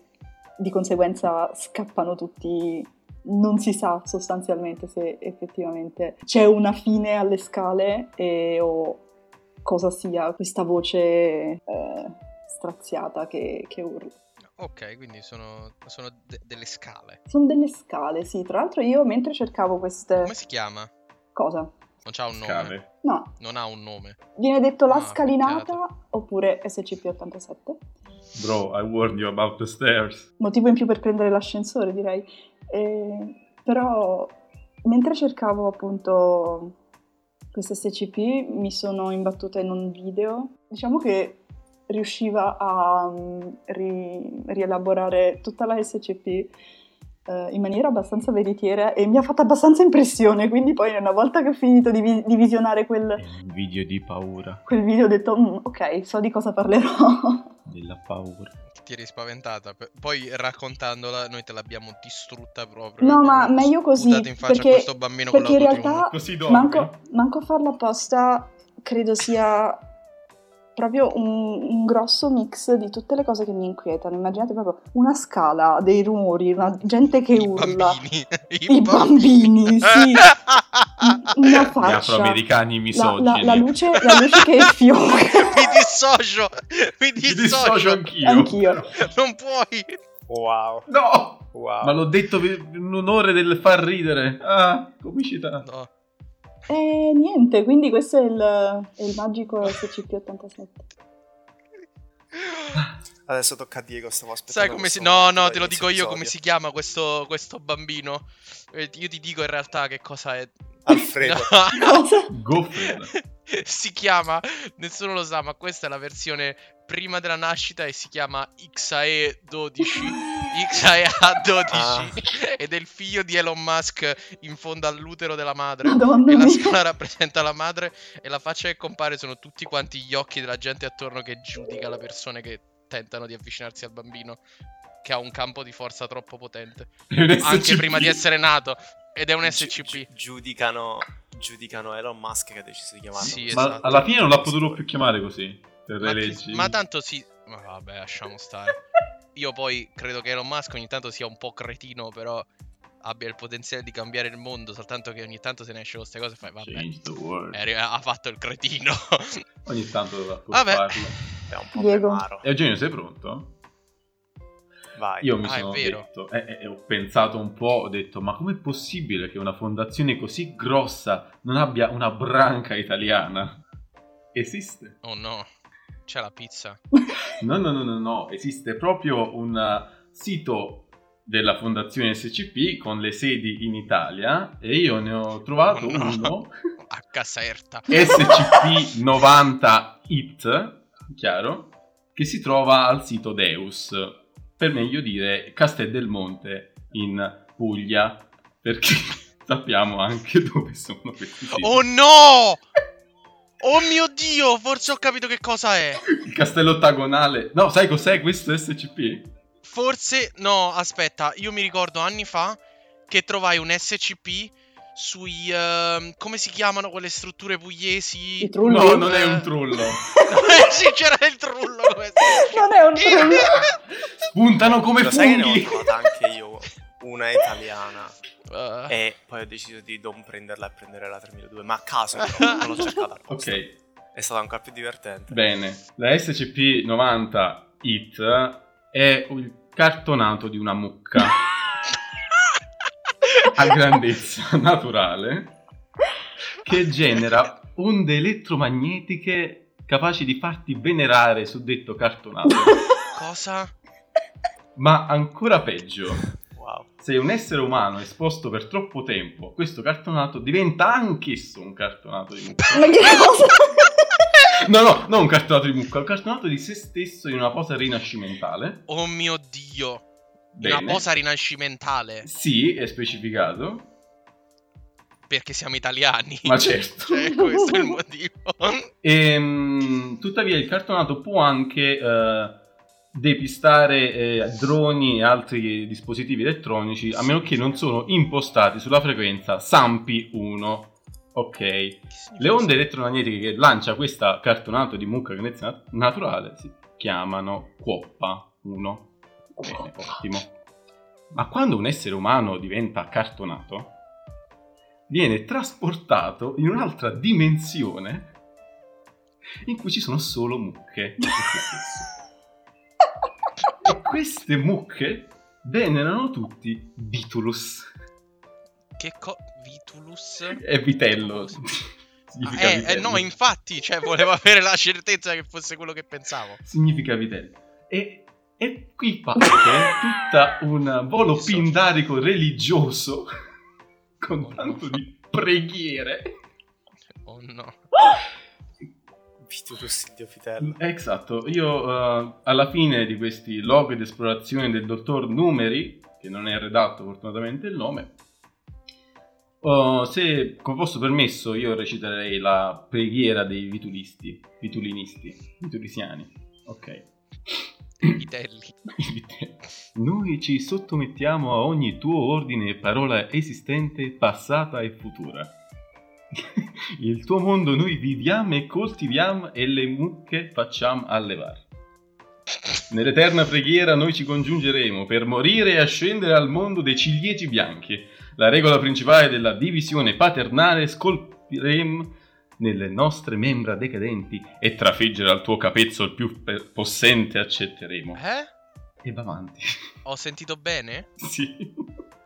di conseguenza scappano tutti, non si sa sostanzialmente se effettivamente c'è una fine alle scale e, o cosa sia questa voce eh, straziata che, che urla. Ok, quindi sono, sono de- delle scale. Sono delle scale, sì. Tra l'altro io mentre cercavo queste... Come si chiama? Cosa? Non c'ha un nome? Scale. No. Non ha un nome. Viene detto La ah, Scalinata picchiata. Oppure S C P ottantasette. Bro, I warned you about the stairs. Motivo in più per prendere l'ascensore, direi. Eh, però, mentre cercavo appunto questo S C P, mi sono imbattuta in un video. Diciamo che riusciva a um, ri- rielaborare tutta la S C P in maniera abbastanza veritiera e mi ha fatto abbastanza impressione, quindi poi una volta che ho finito di, vi- di visionare quel video di paura, quel video ho detto ok, so di cosa parlerò. Della paura. Ti eri spaventata, poi raccontandola noi te l'abbiamo distrutta proprio. No, ma meglio così, in faccia perché, a questo bambino perché in realtà manco, manco farla apposta credo sia proprio un, un grosso mix di tutte le cose che mi inquietano. Immaginate proprio una scala, dei rumori, una gente che I urla, bambini. i, I bambini, bambini, sì, una faccia, gli afroamericani misogini, la, la, la, luce, la luce che fioca. Mi dissocio, mi dissocio anch'io. anch'io. Non puoi. Wow. No. Wow. Ma l'ho detto in onore del far ridere. Ah, comicità. No. E niente, quindi questo è il, è il magico S C P ottantasette. Adesso tocca a Diego, stavo aspettando. Sai come si... No, no, te lo dico io come si chiama questo, questo bambino. Eh, io ti dico in realtà che cosa è. Alfredo. No. Goffredo. Si chiama, nessuno lo sa, ma questa è la versione prima della nascita e si chiama X A E dodici ah. ed è il figlio di Elon Musk in fondo all'utero della madre. Madonna e mia. La scuola rappresenta la madre e la faccia che compare sono tutti quanti gli occhi della gente attorno che giudica le persone che tentano di avvicinarsi al bambino che ha un campo di forza troppo potente anche prima di essere nato. Ed è un S C P. Gi- giudicano, giudicano Elon Musk che ha deciso di chiamarlo. Sì, esatto. Ma alla fine non l'ha potuto più chiamare così. Per le ma, leggi. T- ma tanto sì. Ma vabbè, lasciamo stare. Io poi credo che Elon Musk ogni tanto sia un po' cretino, però abbia il potenziale di cambiare il mondo. Soltanto che ogni tanto se ne esce con queste cose e fai vabbè. È, ha fatto il cretino. Ogni tanto dovrà pur farlo. È un po' amaro. E Eugenio, sei pronto? Vai. Io mi ah, sono detto, eh, eh, ho pensato un po', ho detto, ma com'è possibile che una fondazione così grossa non abbia una branca italiana? Esiste? Oh no, c'è la pizza. No, no, no, no, no, esiste proprio un sito della fondazione S C P con le sedi in Italia e io ne ho trovato oh, no. uno. A Caserta. S C P novanta I T, chiaro, che si trova al sito Deus. Per meglio dire Castel del Monte in Puglia, perché sappiamo anche dove sono questi siti. Oh no! Oh mio Dio, forse ho capito che cosa è. Il castello ottagonale. No, sai cos'è questo S C P? Forse, no, aspetta, io mi ricordo anni fa che trovai un S C P sui... Uh, come si chiamano quelle strutture pugliesi? No, no, non è un trullo. Sì, c'era il trullo. Non è un trullo. Puntano come lo funghi. Sai che ne ho trovata anche io una italiana uh. e poi ho deciso di non prenderla e prendere la tremiladue, ma a caso però, non l'ho cercata. Ok, è stata ancora più divertente. Bene, la S C P novanta I T è il cartonato di una mucca a grandezza naturale che genera onde elettromagnetiche capaci di farti venerare suddetto cartonato. Cosa? Ma ancora peggio, wow. Se un essere umano è esposto per troppo tempo a questo cartonato diventa anch'esso un cartonato di mucca. Ma che cosa? No, no, non un cartonato di mucca, un cartonato di se stesso in una posa rinascimentale. Oh mio Dio. Bene. Una posa rinascimentale. Sì, è specificato. Perché siamo italiani. Ma certo. Cioè, questo è il motivo. E, tuttavia il cartonato può anche eh, depistare eh, droni e altri dispositivi elettronici, a meno che non sono impostati sulla frequenza S A M P I uno. Ok. Le onde elettromagnetiche che lancia questo cartonato di mucca grandezza naturale si chiamano Quoppa uno. Bene, ottimo. Ma quando un essere umano diventa cartonato, viene trasportato in un'altra dimensione in cui ci sono solo mucche. E queste mucche venerano tutti Vitulus. Che co... Vitulus? È vitello. Significa ah, vitello. Eh, no, infatti, cioè, volevo avere la certezza che fosse quello che pensavo. Significa vitello. E... E qui parte tutta un volo pindarico religioso con oh tanto no. di preghiere. Oh no. Vitulus Dio Fitello. Esatto, io uh, alla fine di questi log di esplorazione del dottor Numeri, che non è redatto fortunatamente il nome, uh, se con vostro permesso io reciterei la preghiera dei vitulisti, vitulinisti, vitulisiani, ok. Vitelli. Noi ci sottomettiamo a ogni tuo ordine e parola esistente, passata e futura. Il tuo mondo noi viviamo e coltiviamo e le mucche facciamo allevar. Nell'eterna preghiera noi ci congiungeremo per morire e ascendere al mondo dei ciliegi bianchi. La regola principale della divisione paternale scolpiremo nelle nostre membra decadenti e trafeggere al tuo capezzo il più per- possente accetteremo. Eh? E va avanti. Ho sentito bene? Sì.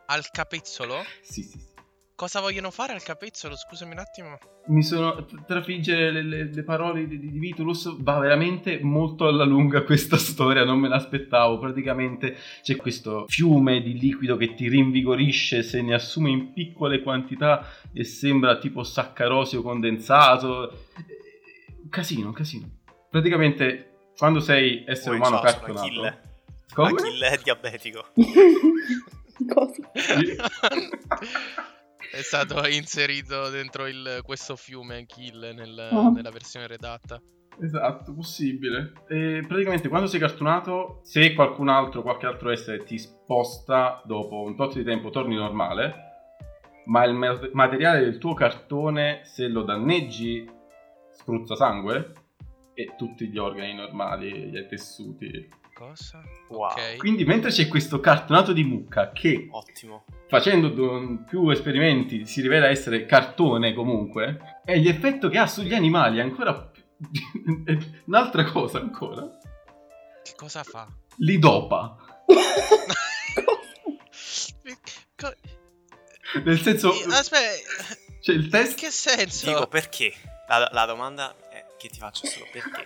Al capezzolo? Sì, sì, sì. Cosa vogliono fare al capezzolo? Scusami un attimo. Mi sono... Trafiggere le, le, le parole di, di Vitulus va veramente molto alla lunga questa storia, non me l'aspettavo. Praticamente c'è questo fiume di liquido che ti rinvigorisce se ne assume in piccole quantità e sembra tipo saccarosio condensato. Casino, casino. Praticamente quando sei essere oh, umano ciao, cartonato Achille. Come? Achille è diabetico. Cosa? È stato inserito dentro il, questo fiume Achille nel, oh. nella versione redatta. Esatto, possibile. E praticamente quando sei cartonato, se qualcun altro, qualche altro essere ti sposta, dopo un tot di tempo torni normale, ma il materiale del tuo cartone, se lo danneggi, spruzza sangue e tutti gli organi normali, gli tessuti. Cosa? Wow. Okay. Quindi mentre c'è questo cartonato di mucca che, ottimo, facendo d- più esperimenti si rivela essere cartone comunque, è l'effetto che ha sugli animali ancora più. Un'altra cosa ancora. Che cosa fa? Li dopa. Nel senso, aspetta, c'è il test. Che senso? Dico, perché? La, la domanda è che ti faccio solo perché.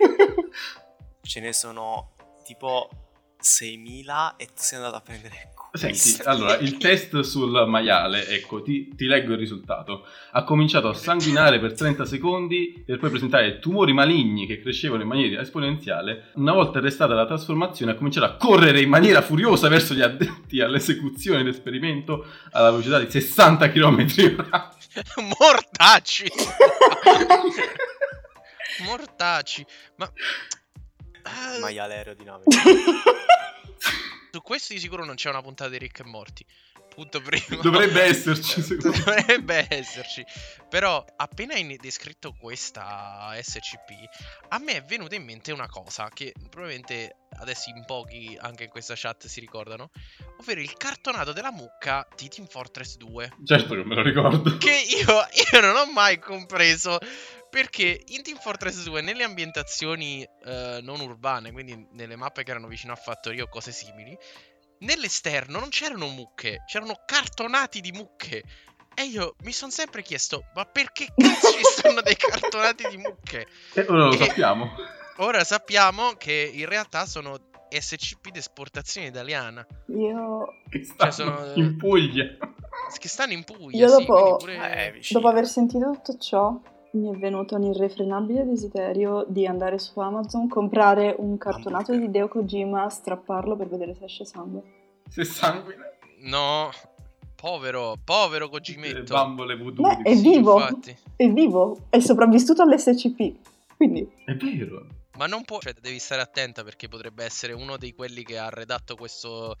Ce ne sono tipo seimila e ti sei andato a prendere. Senti, allora, il test sul maiale, ecco, ti, ti leggo il risultato. Ha cominciato a sanguinare per trenta secondi per poi presentare tumori maligni che crescevano in maniera esponenziale. Una volta arrestata la trasformazione ha cominciato a correre in maniera furiosa verso gli addetti all'esecuzione dell'esperimento alla velocità di sessanta chilometri orari. Mortacci! Mortacci! Ma... maiale aerodinamico. Su questo di sicuro non c'è una puntata di Rick e Morty. Punto primo. Dovrebbe esserci, secondo me. Dovrebbe esserci. Però, appena hai descritto questa S C P, a me è venuta in mente una cosa che probabilmente adesso in pochi anche in questa chat si ricordano, ovvero il cartonato della mucca di Team Fortress due. Certo che me lo ricordo. Che io, io non ho mai compreso perché in Team Fortress due, nelle ambientazioni eh, non urbane, quindi nelle mappe che erano vicino a fattorie o cose simili, nell'esterno non c'erano mucche, c'erano cartonati di mucche. E io mi sono sempre chiesto, ma perché cazzo ci sono dei cartonati di mucche? E ora lo e sappiamo. Ora sappiamo che in realtà sono S C P di esportazione italiana. Io... Che stanno cioè sono... in Puglia. Che stanno in Puglia, io dopo, sì, pure... eh, dopo aver sentito tutto ciò, mi è venuto un irrefrenabile desiderio di andare su Amazon, comprare un cartonato di Deo Kojima, strapparlo per vedere se esce sangue. Se sanguina? No, povero, povero Kojimetto. Bambole voodoo. Beh, è vivo, infatti. È vivo, è sopravvissuto all'S C P, quindi... È vero. Ma non può... Cioè, devi stare attenta perché potrebbe essere uno di quelli che ha redatto questo...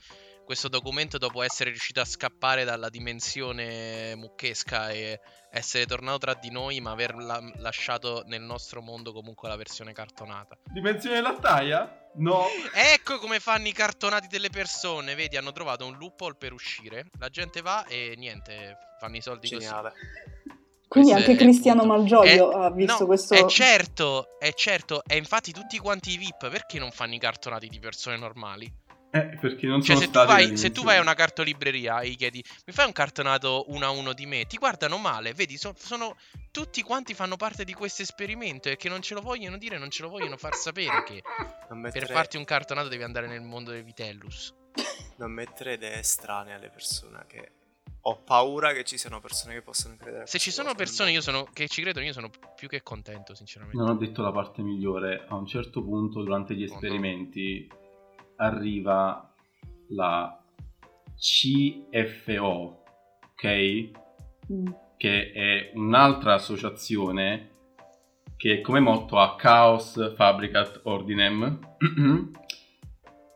questo documento dopo essere riuscito a scappare dalla dimensione mucchesca e essere tornato tra di noi, ma aver la- lasciato nel nostro mondo comunque la versione cartonata. Dimensione lattaia? No. Ecco come fanno i cartonati delle persone, vedi, hanno trovato un loophole per uscire, la gente va e niente, fanno i soldi. Geniale. Così. Quindi questo anche Cristiano Malgioglio è, ha visto no, questo... È certo, è certo, e infatti tutti quanti i V I P, perché non fanno i cartonati di persone normali? Eh, perché non cioè, sono se, stati tu vai, se tu vai a una cartolibreria e gli chiedi mi fai un cartonato uno a uno di me, ti guardano male, vedi, so, sono tutti quanti fanno parte di questo esperimento e che non ce lo vogliono dire, non ce lo vogliono far sapere che mettere... per farti un cartonato devi andare nel mondo dei Vitellus. Non mettere idee strane alle persone, che ho paura che ci siano persone che possono credere. Se ci sono persone io sono, che ci credono, io sono più che contento, sinceramente. Non ho detto la parte migliore, a un certo punto durante gli esperimenti arriva la C F O, ok? Mm. Che è un'altra associazione che come motto ha Chaos Fabricat Ordinem,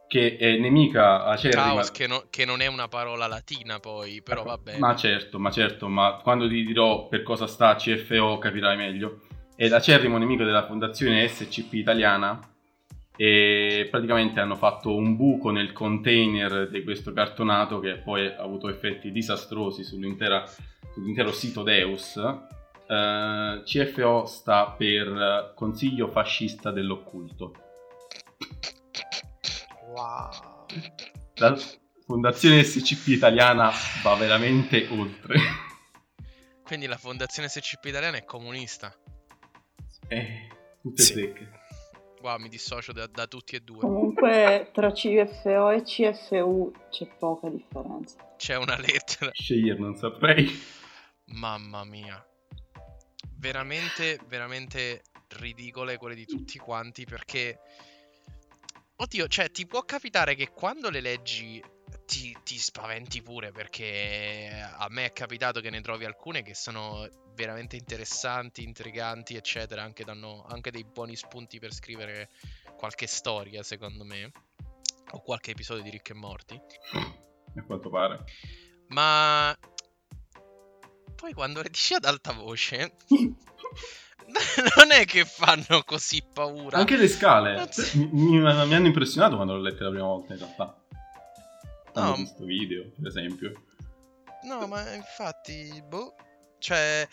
che è nemica acerrima. Chaos che, no, che non è una parola latina poi, però va bene. Ma certo, ma certo, ma quando ti dirò per cosa sta C F O capirai meglio. È l'acerrimo nemico della fondazione S C P italiana. E praticamente hanno fatto un buco nel container di questo cartonato che poi ha avuto effetti disastrosi sull'intera, sull'intero sito Deus. uh, C F O sta per Consiglio Fascista dell'Occulto. Wow. La fondazione S C P italiana va veramente oltre. Quindi la fondazione S C P italiana è comunista. Eh, tutte sì. Secche. Wow, mi dissocio da, da tutti e due. Comunque tra C F O e C F U c'è poca differenza. C'è una lettera. Scegliere non saprei. Mamma mia. Veramente, veramente ridicole quelle di tutti quanti perché... Oddio, cioè ti può capitare che quando le leggi ti, ti spaventi pure, perché a me è capitato che ne trovi alcune che sono veramente interessanti, intriganti, eccetera. Anche danno anche dei buoni spunti per scrivere qualche storia, secondo me, o qualche episodio di Rick e Morty, a quanto pare. Ma poi quando le dici ad alta voce non è che fanno così paura. Anche le scale mi, mi, mi hanno impressionato quando l'ho letta la prima volta, in realtà. No, in questo video, per esempio. No, ma infatti, boh. Cioè,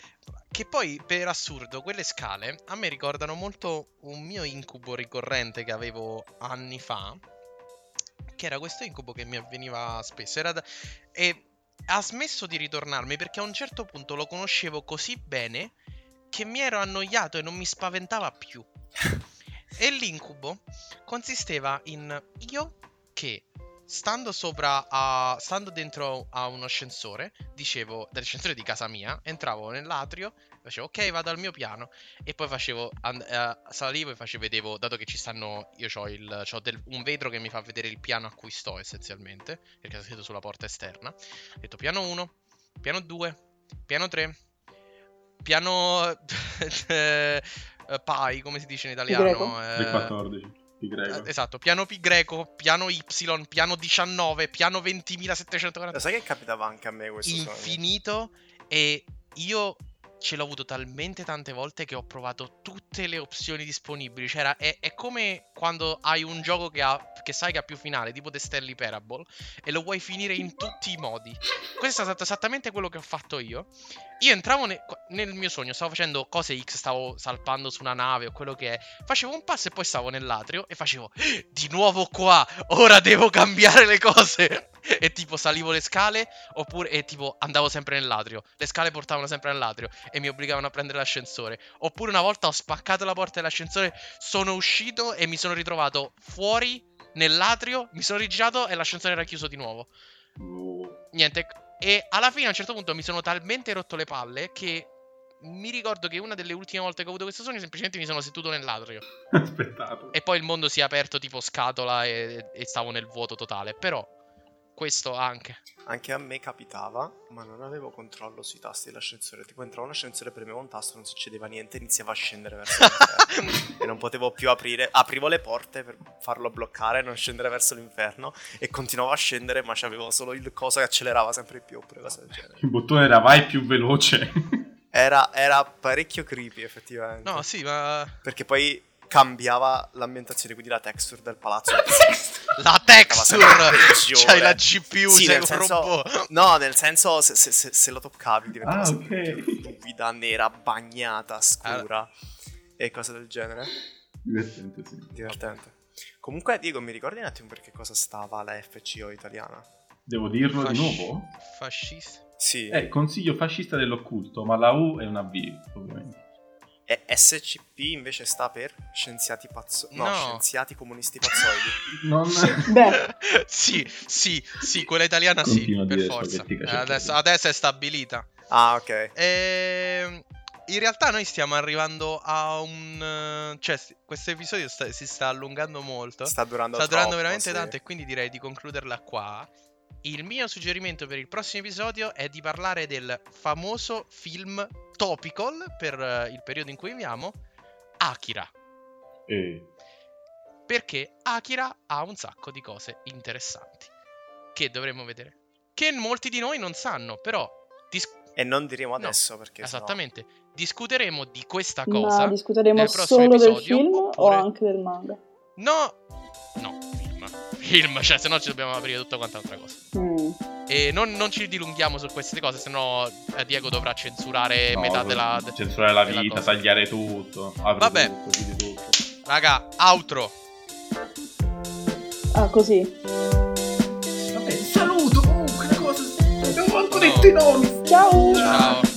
che poi, per assurdo, quelle scale a me ricordano molto un mio incubo ricorrente che avevo anni fa, che era questo incubo che mi avveniva spesso. Era da... E ha smesso di ritornarmi perché a un certo punto lo conoscevo così bene che mi ero annoiato e non mi spaventava più. E l'incubo consisteva in io che... Stando sopra a... Stando dentro a un ascensore, dicevo, dall'ascensore di casa mia, entravo nell'atrio, facevo ok, vado al mio piano, e poi facevo and- uh, salivo e facevo, vedevo, dato che ci stanno, io c'ho, il, c'ho del, un vetro che mi fa vedere il piano a cui sto essenzialmente, perché è scritto sulla porta esterna. Ho detto piano uno, piano due, piano tre, piano pai, come si dice in italiano? Il quattordici. Greco. Esatto, piano pi greco, piano y, piano diciannove, piano ventimilasettecentoquaranta. Sai che capitava anche a me questo infinito sogno? E io ce l'ho avuto talmente tante volte che ho provato tutte le opzioni disponibili. Cioè era, è, è come quando hai un gioco che, ha, che sai che ha più finale, tipo The Stanley Parable, e lo vuoi finire in tutti i modi. Questo è stato esattamente quello che ho fatto io. Io entravo ne, nel mio sogno, stavo facendo cose X, stavo salpando su una nave o quello che è, facevo un passo e poi stavo nell'atrio e facevo di nuovo qua, ora devo cambiare le cose. E tipo salivo le scale, oppure e tipo andavo sempre nell'atrio, le scale portavano sempre nell'atrio e mi obbligavano a prendere l'ascensore. Oppure una volta ho spaccato la porta dell'ascensore, sono uscito e mi sono ritrovato fuori nell'atrio, mi sono rigirato e l'ascensore era chiuso di nuovo. Niente. E alla fine a un certo punto mi sono talmente rotto le palle che mi ricordo che una delle ultime volte che ho avuto questo sogno semplicemente mi sono seduto nell'atrio. Aspettato. E poi il mondo si è aperto tipo scatola e, e stavo nel vuoto totale. Però questo anche anche a me capitava, ma non avevo controllo sui tasti dell'ascensore. Tipo entravo nell'ascensore, premevo un tasto, non succedeva niente, iniziava a scendere verso l'inferno e non potevo più aprire. Aprivo le porte per farlo bloccare, non scendere verso l'inferno, e continuavo a scendere, ma c'avevo solo il coso che accelerava sempre più, oppure cosa del genere. Il bottone era vai più veloce. era, era parecchio creepy, effettivamente. No, sì, ma... Perché poi... cambiava l'ambientazione, quindi la texture del palazzo. La texture! C'hai la G P U, sì, sei un senso, robot. No, nel senso, se, se, se, se lo toccavi diventava ah, sempre okay. più vita nera, bagnata, scura, ah. e cose del genere. Divertente, sì. Divertente. Comunque, Diego, mi ricordi un attimo per che cosa stava la F C O italiana? Devo dirlo Fasci- di nuovo? Fascista? Sì. Eh, Consiglio Fascista dell'Occulto, ma la U è una V, ovviamente. E S C P invece sta per scienziati pazzoidi. No, no, scienziati comunisti pazzoidi. Non... Beh. Sì, sì, sì, quella italiana. Continua, sì, per forza. Adesso, adesso è stabilita. Ah, ok. E... in realtà noi stiamo arrivando a un... Cioè, questo episodio sta... si sta allungando molto. Sta durando Sta durando troppo, veramente sì. tanto, e quindi direi di concluderla qua. Il mio suggerimento per il prossimo episodio è di parlare del famoso film topical per uh, il periodo in cui viviamo, Akira. E... perché Akira ha un sacco di cose interessanti che dovremmo vedere, che molti di noi non sanno, però... Dis- e non diremo adesso, no, perché... Esattamente. Sennò... Discuteremo di questa cosa, no, discuteremo nel prossimo solo episodio, del film oppure... o anche del manga? No, no. Film, cioè, se no ci dobbiamo aprire tutta quanta altra cosa. Mm. E non, non ci dilunghiamo su queste cose, sennò Diego dovrà censurare no, metà della. De, censurare la della vita, cosa. Tagliare tutto. Vabbè, tutto, tutto. Raga, outro. Ah, così. Vabbè, saluto comunque. Cosa... Abbiamo anche detto i nomi. Ciao. Ciao.